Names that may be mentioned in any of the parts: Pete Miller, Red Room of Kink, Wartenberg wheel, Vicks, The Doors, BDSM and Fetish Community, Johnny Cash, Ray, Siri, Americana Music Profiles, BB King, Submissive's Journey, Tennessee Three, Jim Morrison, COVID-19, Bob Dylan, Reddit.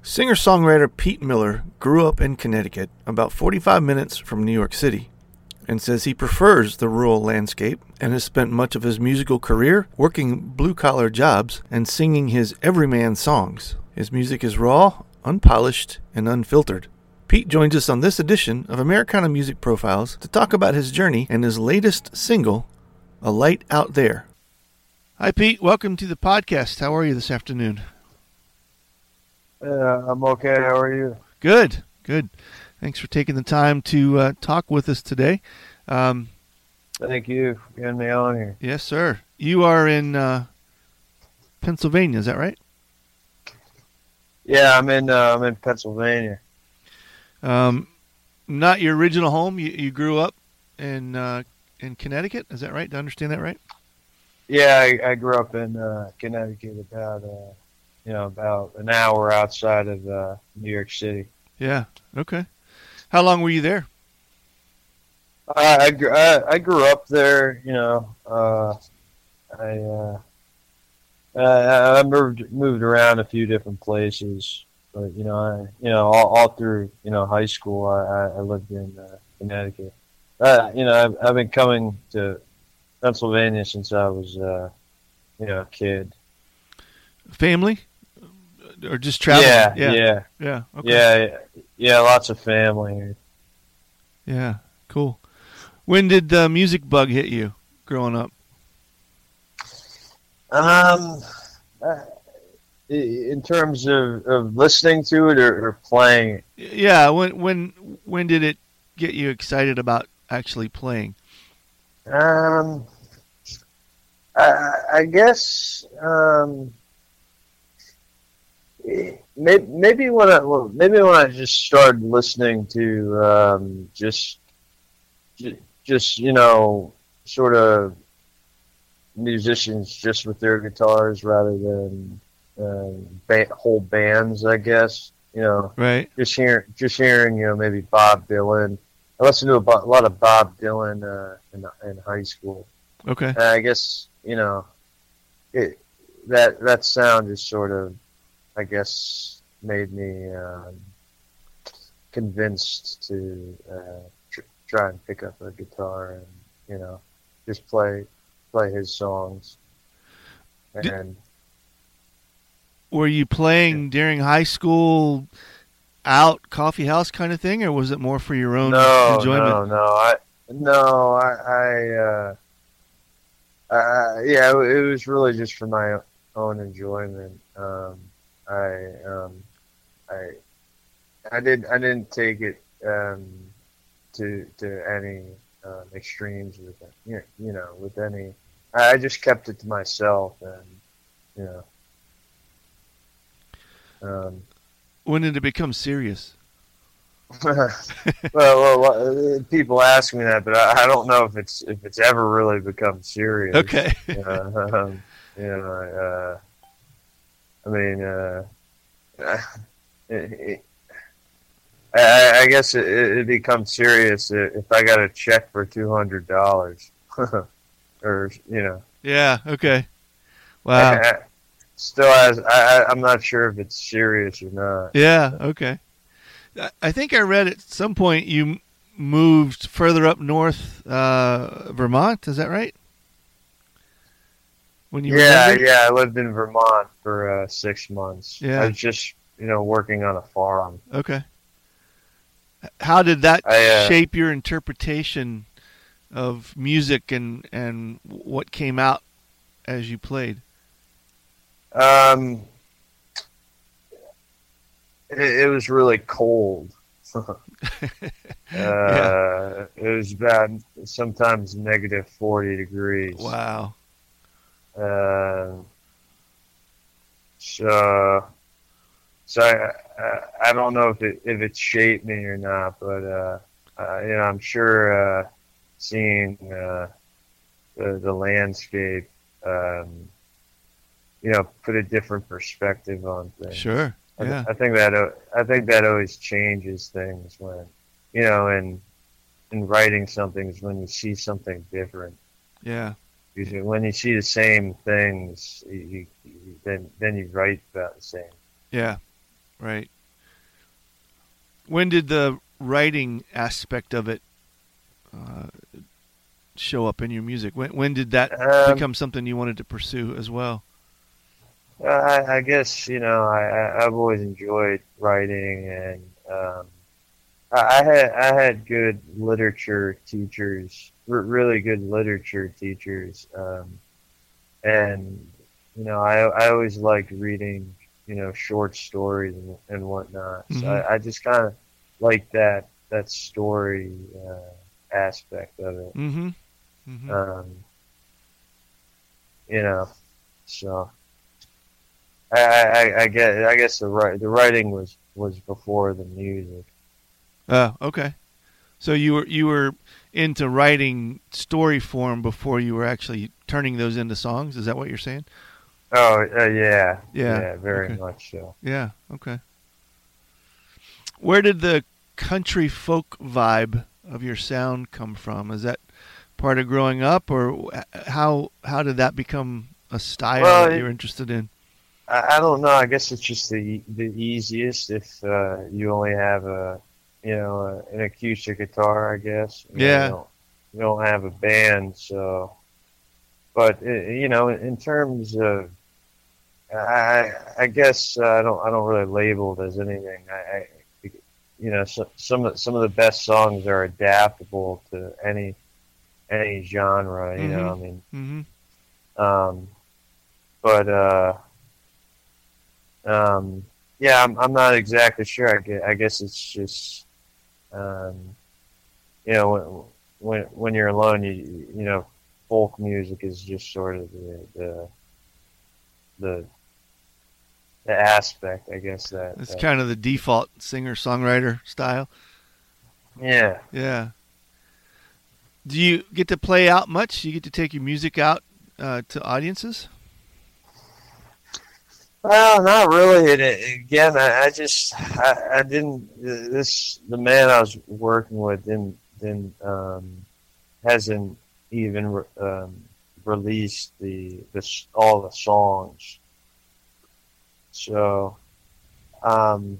Singer-songwriter Pete Miller grew up in Connecticut, about 45 minutes from New York City, and says he prefers the rural landscape and has spent much of his musical career working blue-collar jobs and singing his everyman songs. His music is raw, unpolished, and unfiltered. Pete joins us on this edition of Americana Music Profiles to talk about his journey and his latest single, A Light Out There. Hi, Pete. Welcome to the podcast. How are you this afternoon? I'm okay. How are you? Good, good. Thanks for taking the time to talk with us today. Thank you for getting me on here. Yes, sir. You are in Pennsylvania, is that right? Yeah, I'm in Pennsylvania. Not your original home. You grew up in Connecticut, is that right? Do I understand that right? Yeah, I grew up in Connecticut, about an hour outside of New York City. Yeah. Okay. How long were you there? I grew up there. I moved around a few different places, but all through high school I lived in Connecticut. I've been coming to Pennsylvania since I was a kid. Family? Or just traveling? Yeah. Okay. Yeah, lots of family here. Yeah, cool. When did the music bug hit you growing up? In terms of listening to it or playing it? Yeah, when did it get you excited about actually playing? I guess... Maybe when I just started listening to sort of musicians just with their guitars rather than whole bands, I guess. Right. Just hearing maybe Bob Dylan. I listened to a lot of Bob Dylan in high school. Okay. And I guess that sound is sort of, I guess, made me convinced to try and pick up a guitar and just play his songs. And were you playing during high school, out coffee house kind of thing, or was it more for your own enjoyment? It was really just for my own enjoyment. I didn't take it to any extremes with it. I just kept it to myself, and When did it become serious? Well, people ask me that, but I don't know if it's ever really become serious. Okay. I guess it becomes serious if I got a check for $200, or. Yeah. Okay. Wow. I'm not sure if it's serious or not. Yeah. Okay. I think I read at some point you moved further up north, Vermont. Is that right? I lived in Vermont for 6 months. Yeah. I was just, working on a farm. Okay. How did that shape your interpretation of music and what came out as you played? It was really cold. It was about sometimes negative 40 degrees. Wow. So I don't know if it shaped me or not, but you know, I'm sure seeing the landscape, you know, put a different perspective on things. Sure. Yeah. I think that always changes things when, you know, in writing something is when you see something different. Yeah. Because when you see the same things, then you write about the same. Yeah. Right. When did the writing aspect of it show up in your music? When did that become something you wanted to pursue as well? I guess, you know, I've always enjoyed writing, and I had good literature teachers, really good literature teachers, and you know, I always liked reading, you know, short stories and whatnot. Mm-hmm. So I just kind of like that story aspect of it. Mm-hmm. Mm-hmm. You know, so. I guess the writing was before the music. Okay. So you were into writing story form before you were actually turning those into songs. Is that what you're saying? Oh, yeah. Yeah. Yeah, very much so. Yeah. Okay. Where did the country folk vibe of your sound come from? Is that part of growing up, or how did that become a style that you're interested in? I don't know. I guess it's just the easiest if you only have an acoustic guitar, I guess. Yeah. You don't have a band, so. But you know, in terms of, I guess I don't really label it as anything. Some of the best songs are adaptable to any genre. You mm-hmm. know, I mean. Mm-hmm. But. Yeah, I'm not exactly sure. I guess it's just, you know, when you're alone, you know, folk music is just sort of the aspect, I guess that. It's kind of the default singer-songwriter style. Yeah. Yeah. Do you get to play out much? You get to take your music out to audiences? Well, not really. Again, I didn't. The man I was working with hasn't even released all the songs. So, no,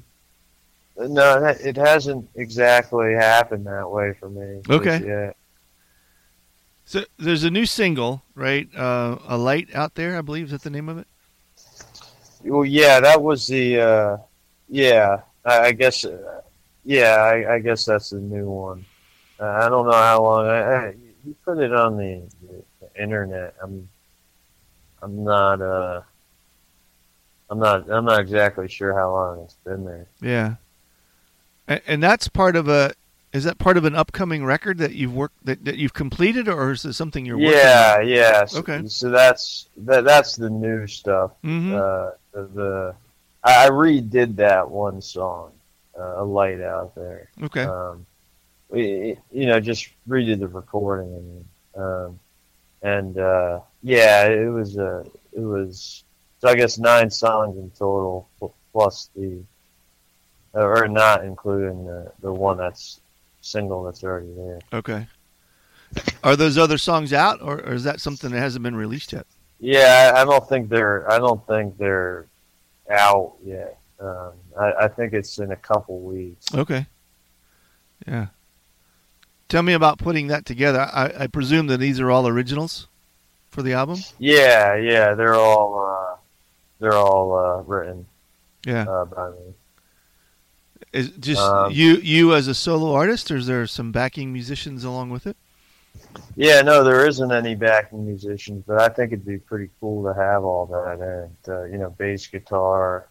it hasn't exactly happened that way for me. Okay. Yet. So there's a new single, right? A Light Out There, I believe, is that the name of it? Well, yeah, that was the, yeah, I guess that's the new one. I don't know how long, you put it on the internet. I'm not exactly sure how long it's been there. Yeah. And that's part of is that part of an upcoming record that you've that you've completed, or is it something you're working on? Yeah. Okay. So that's the new stuff. Mm-hmm. I redid that one song, A Light Out There. Okay. Just redid the recording. It was so I guess 9 songs in total, plus or not including the one that's single that's already there. Okay. Are those other songs out, or is that something that hasn't been released yet? Yeah, I don't think they're out yet. I think it's in a couple weeks. Okay. Yeah. Tell me about putting that together. I presume that these are all originals for the album? Yeah, they're all written. Yeah. By me. Is just you as a solo artist, or is there some backing musicians along with it? Yeah, no, there isn't any backing musicians, but I think it'd be pretty cool to have all that, and bass guitar,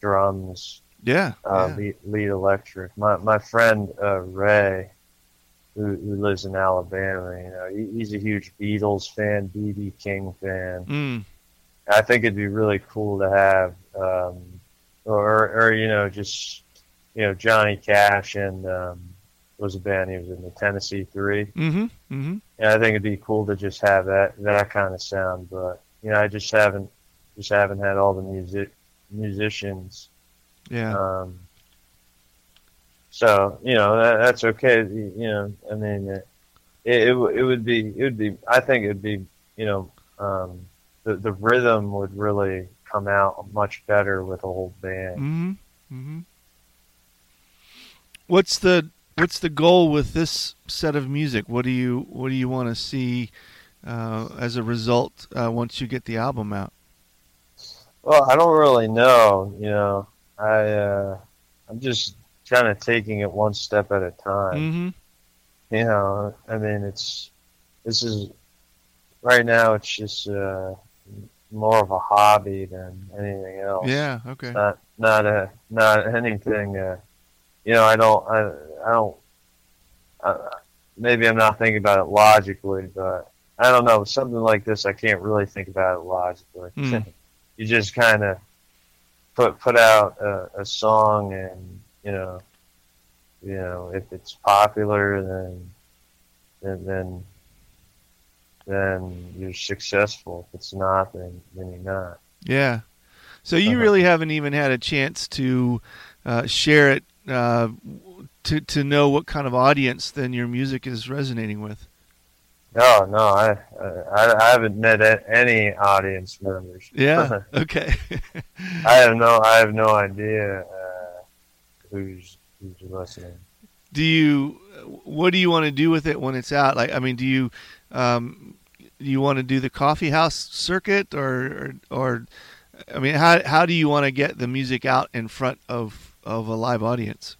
drums, lead electric. My friend Ray, who lives in Alabama, you know, he's a huge Beatles fan, BB King fan. Mm. I think it'd be really cool to have. Or Johnny Cash and was a band. He was in the Tennessee Three. Mm-hmm. Mm-hmm. Yeah, I think it'd be cool to just have that kind of sound. But you know, I just haven't had all the musicians. Yeah. So you know that's okay. You know, I mean, it would be. I think it'd be. You know, the rhythm would really come out much better with a whole band. Mm-hmm. Mm-hmm. What's the goal with this set of music? What do you want to see as a result once you get the album out? Well, I don't really know. You know, I'm just kind of taking it one step at a time. Mm-hmm. You know, I mean, this is right now. It's just more of a hobby than anything else. Yeah. Okay. Not anything. You know, maybe I'm not thinking about it logically, but I don't know. With something like this, I can't really think about it logically. Mm. You just kind of put out a song, and you know, if it's popular, then you're successful. If it's not, then you're not. Yeah. So you really haven't even had a chance to share it. To know what kind of audience then your music is resonating with. No, I haven't met any audience members. Yeah. Okay. I have no idea who's listening. What do you want to do with it when it's out? Like, I mean, do you want to do the coffee house circuit or I mean, how do you want to get the music out in front of a live audience?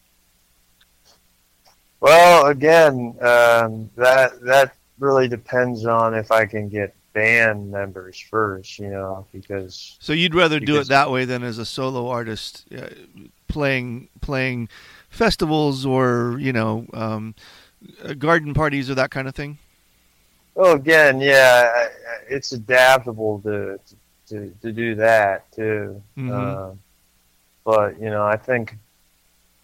Well, again, that really depends on if I can get band members first, you know, because... So you'd rather do it that way than as a solo artist playing festivals or, you know, garden parties or that kind of thing? Well, again, yeah, it's adaptable to do that, too. Mm-hmm. But you know, I think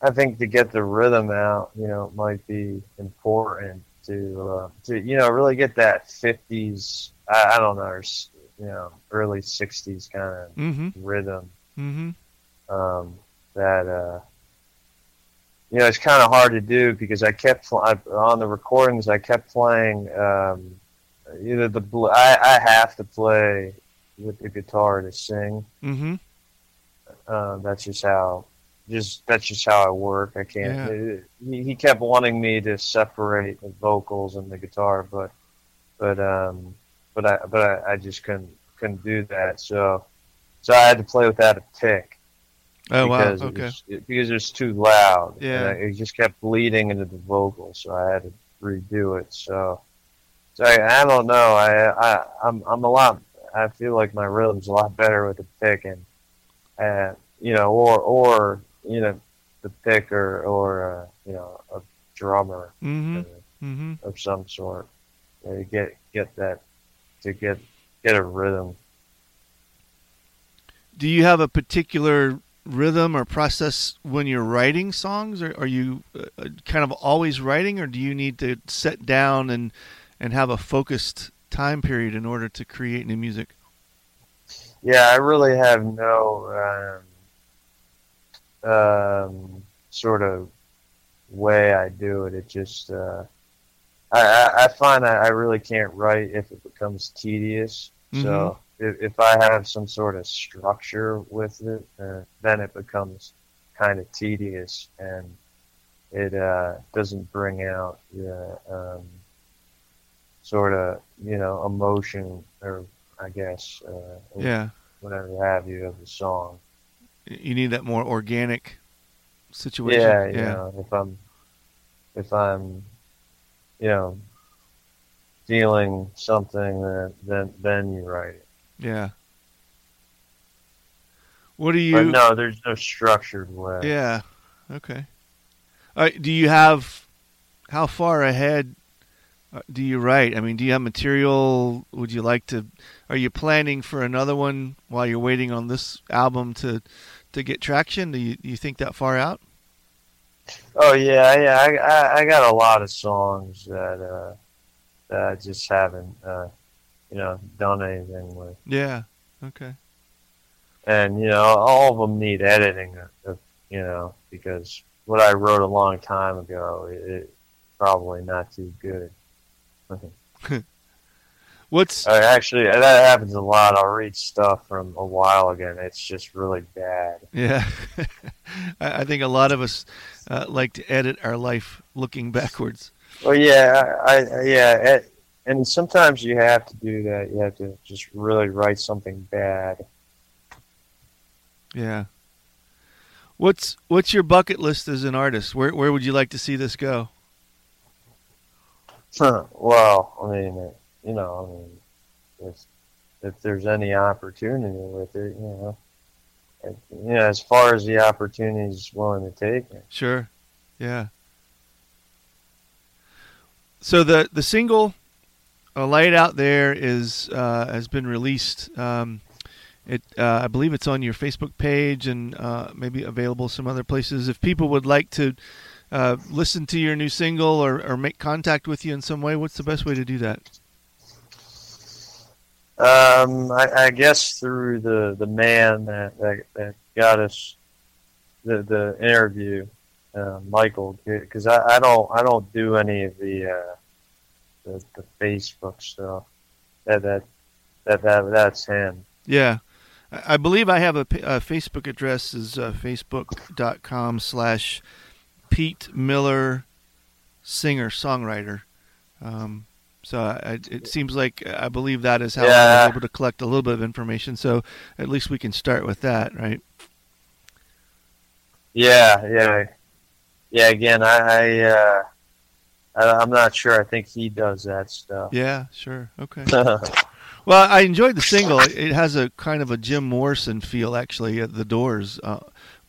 to get the rhythm out, you know, it might be important to you know really get that 50s, I don't know, or, you know, early 60s kind of mm-hmm. rhythm. Mm-hmm. That you know, it's kind of hard to do because on the recordings I kept playing either I have to play with the guitar to sing. Mm-hmm. That's just how I work. I can't. Yeah. He kept wanting me to separate the vocals and the guitar, but I just couldn't do that. So I had to play without a pick. Oh wow! Okay. Because it was too loud. Yeah. And it just kept bleeding into the vocals, so I had to redo it. So I don't know. I'm a lot. I feel like my rhythm's a lot better with a pick and. You know, or you know, the picker, or you know, a drummer mm-hmm. Mm-hmm. of some sort. You know, to get a rhythm. Do you have a particular rhythm or process when you're writing songs, or are you kind of always writing, or do you need to sit down and have a focused time period in order to create new music? Yeah, I really have no sort of way I do it. It just I find I really can't write if it becomes tedious. Mm-hmm. So if I have some sort of structure with it, then it becomes kind of tedious, and it doesn't bring out the sort of, you know, emotion or. I guess, yeah. Whatever have you of the song. You need that more organic situation. Yeah, you know, if I'm, you know, feeling something, then you write it. Yeah. What do you? But no, there's no structured way. Yeah. Okay. All right, do you have? How far ahead? Do you write? I mean, do you have material? Would you like to? Are you planning for another one while you're waiting on this album to get traction? Do you think that far out? Oh yeah. I got a lot of songs that I just haven't done anything with. Yeah. Okay. And all of them need editing. Because what I wrote a long time ago, it's probably not too good. Actually, that happens a lot. I'll read stuff from a while ago, and it's just really bad. Yeah, I think a lot of us like to edit our life looking backwards. Well, yeah, and sometimes you have to do that. You have to just really write something bad. Yeah. What's your bucket list as an artist? Where would you like to see this go? Well, if there's any opportunity with it, as far as the opportunity is willing to take it. Sure, yeah. So the single, "A Light Out There," has been released. I believe it's on your Facebook page and maybe available some other places. If people would like to listen to your new single or make contact with you in some way, what's the best way to do that? I guess through the man that got us the interview, Michael, because I don't do any of the Facebook stuff. That's him. Yeah. I believe I have a Facebook address is facebook.com/Pete Miller singer-songwriter. So it seems like I believe that is how I was able to collect a little bit of information. So at least we can start with that, right? Yeah. Again, I'm not sure. I think he does that stuff. Yeah, sure. Okay. Well, I enjoyed the single. It has a kind of a Jim Morrison feel, actually, at The Doors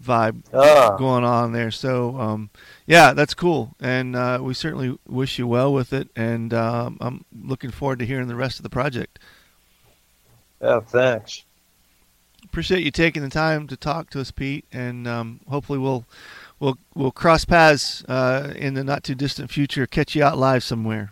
vibe going on there. So, yeah, that's cool. And we certainly wish you well with it. And I'm looking forward to hearing the rest of the project. Oh, thanks. Appreciate you taking the time to talk to us, Pete. And hopefully we'll cross paths in the not-too-distant future, catch you out live somewhere.